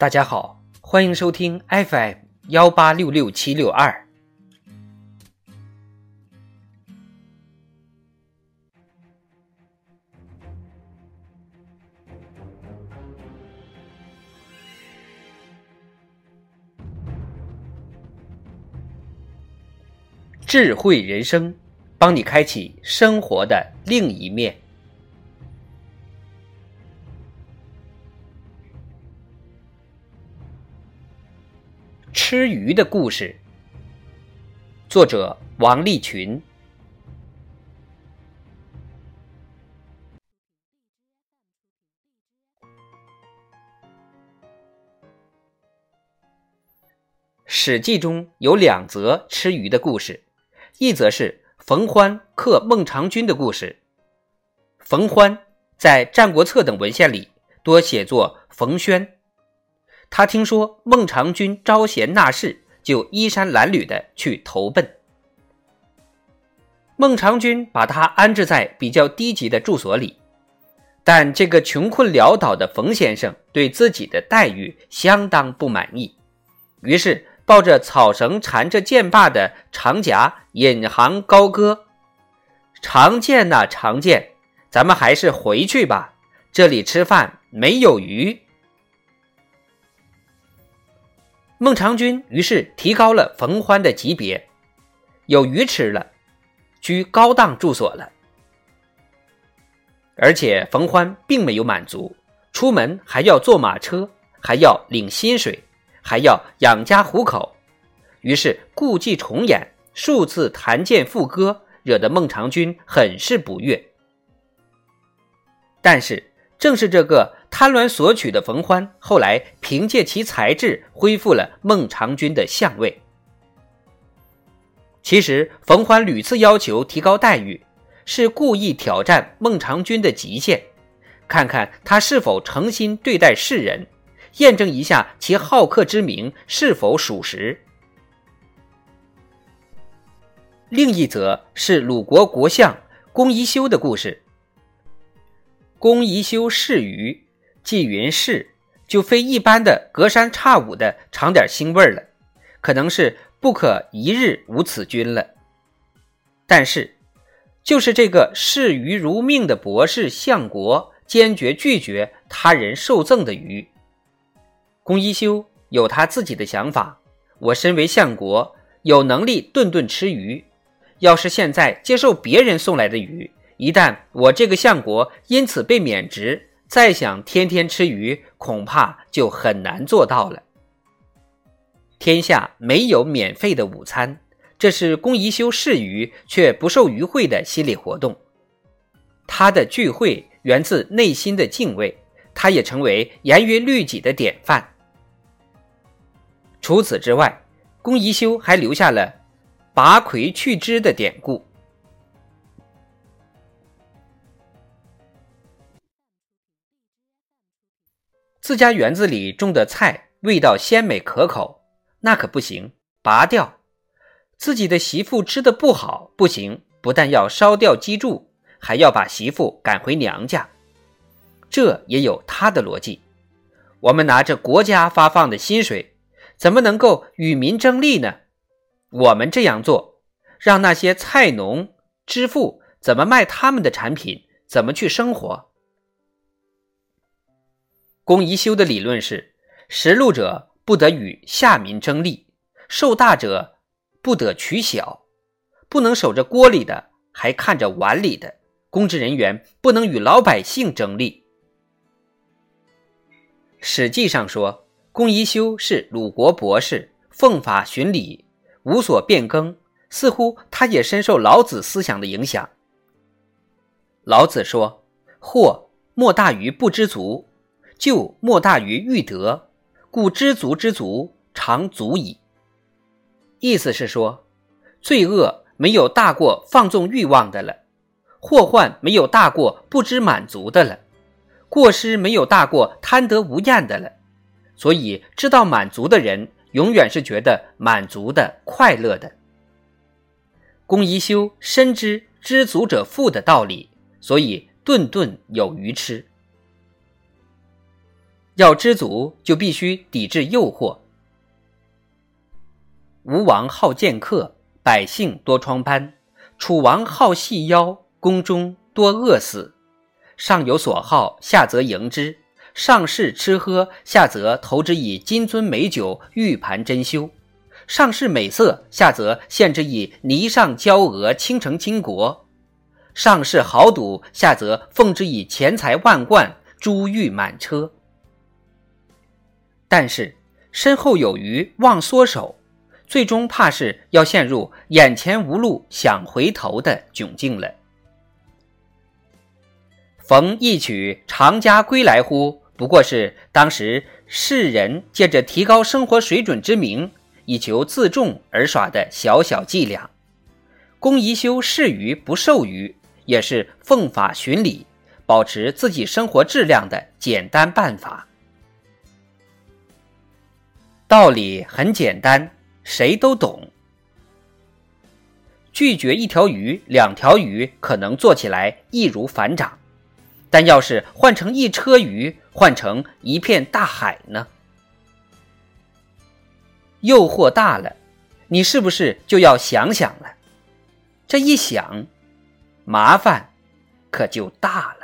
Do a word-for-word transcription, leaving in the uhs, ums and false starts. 大家好，欢迎收听 F M 一八六六七六二。智慧人生，帮你开启生活的另一面。吃鱼的故事，作者王立群。史记中有两则吃鱼的故事，一则是冯欢克孟尝君的故事。冯欢在《战国策》等文献里多写作冯谖，他听说孟尝君招贤纳士，就衣衫褴褛地去投奔。孟尝君把他安置在比较低级的住所里，但这个穷困潦倒的冯先生对自己的待遇相当不满意，于是抱着草绳缠着剑把的长铗引吭高歌：“长剑呐、啊、长剑，咱们还是回去吧，这里吃饭没有鱼。”孟尝君于是提高了冯欢的级别，有鱼吃了，居高档住所了。而且冯欢并没有满足，出门还要坐马车，还要领薪水，还要养家糊口，于是故伎重演，数次弹剑赋歌，惹得孟尝君很是不悦。但是正是这个贪婪索取的冯欢，后来凭借其才智恢复了孟尝君的相位。其实冯欢屡次要求提高待遇，是故意挑战孟尝君的极限，看看他是否诚心对待世人，验证一下其好客之名是否属实。另一则是鲁国国相公宜修的故事。公宜修是鱼，既云是，就非一般的隔三差五的尝点腥味了，可能是不可一日无此君了。但是就是这个视鱼如命的博士相国，坚决拒绝他人受赠的鱼。公宜修有他自己的想法，我身为相国，有能力顿顿吃鱼，要是现在接受别人送来的鱼，一旦我这个相国因此被免职，再想天天吃鱼，恐怕就很难做到了。天下没有免费的午餐，这是公宜修嗜鱼却不受鱼惠的心理活动。他的聚会源自内心的敬畏，他也成为严于律己的典范。除此之外，公宜修还留下了拔魁去枝的典故。自家园子里种的菜味道鲜美可口，那可不行，拔掉。自己的媳妇吃的不好，不行，不但要烧掉鸡柱，还要把媳妇赶回娘家。这也有他的逻辑。我们拿着国家发放的薪水，怎么能够与民争利呢？我们这样做，让那些菜农知府怎么卖他们的产品，怎么去生活。公宜修的理论是，食禄者不得与下民争利，受大者不得取小，不能守着锅里的，还看着碗里的，公职人员不能与老百姓争利。史记上说，公宜修是鲁国博士，奉法循礼，无所变更，似乎他也深受老子思想的影响。老子说，惑莫大于不知足，咎莫大于欲得，故知足之足，常足矣。意思是说，罪恶没有大过放纵欲望的了，祸患没有大过不知满足的了，过失没有大过贪得无厌的了，所以知道满足的人永远是觉得满足的快乐的。公宜修深知知足者富的道理，所以顿顿有鱼吃。要知足就必须抵制诱惑。吴王好剑客，百姓多疮斑；楚王好细腰，宫中多饿死。上有所好，下则迎之；上士吃喝，下则投之以金樽美酒，玉盘珍馐；上士美色，下则献之以霓裳娇娥，倾城倾国；上士豪赌，下则奉之以钱财万贯，珠玉满车。但是身后有余忘缩手，最终怕是要陷入眼前无路想回头的窘境了。逢一曲长家归来乎，不过是当时世人借着提高生活水准之名，以求自重而耍的小小伎俩。公宜修是于不授于，也是奉法循礼，保持自己生活质量的简单办法。道理很简单，谁都懂。拒绝一条鱼、两条鱼可能做起来易如反掌，但要是换成一车鱼，换成一片大海呢？诱惑大了，你是不是就要想想了？这一想，麻烦可就大了。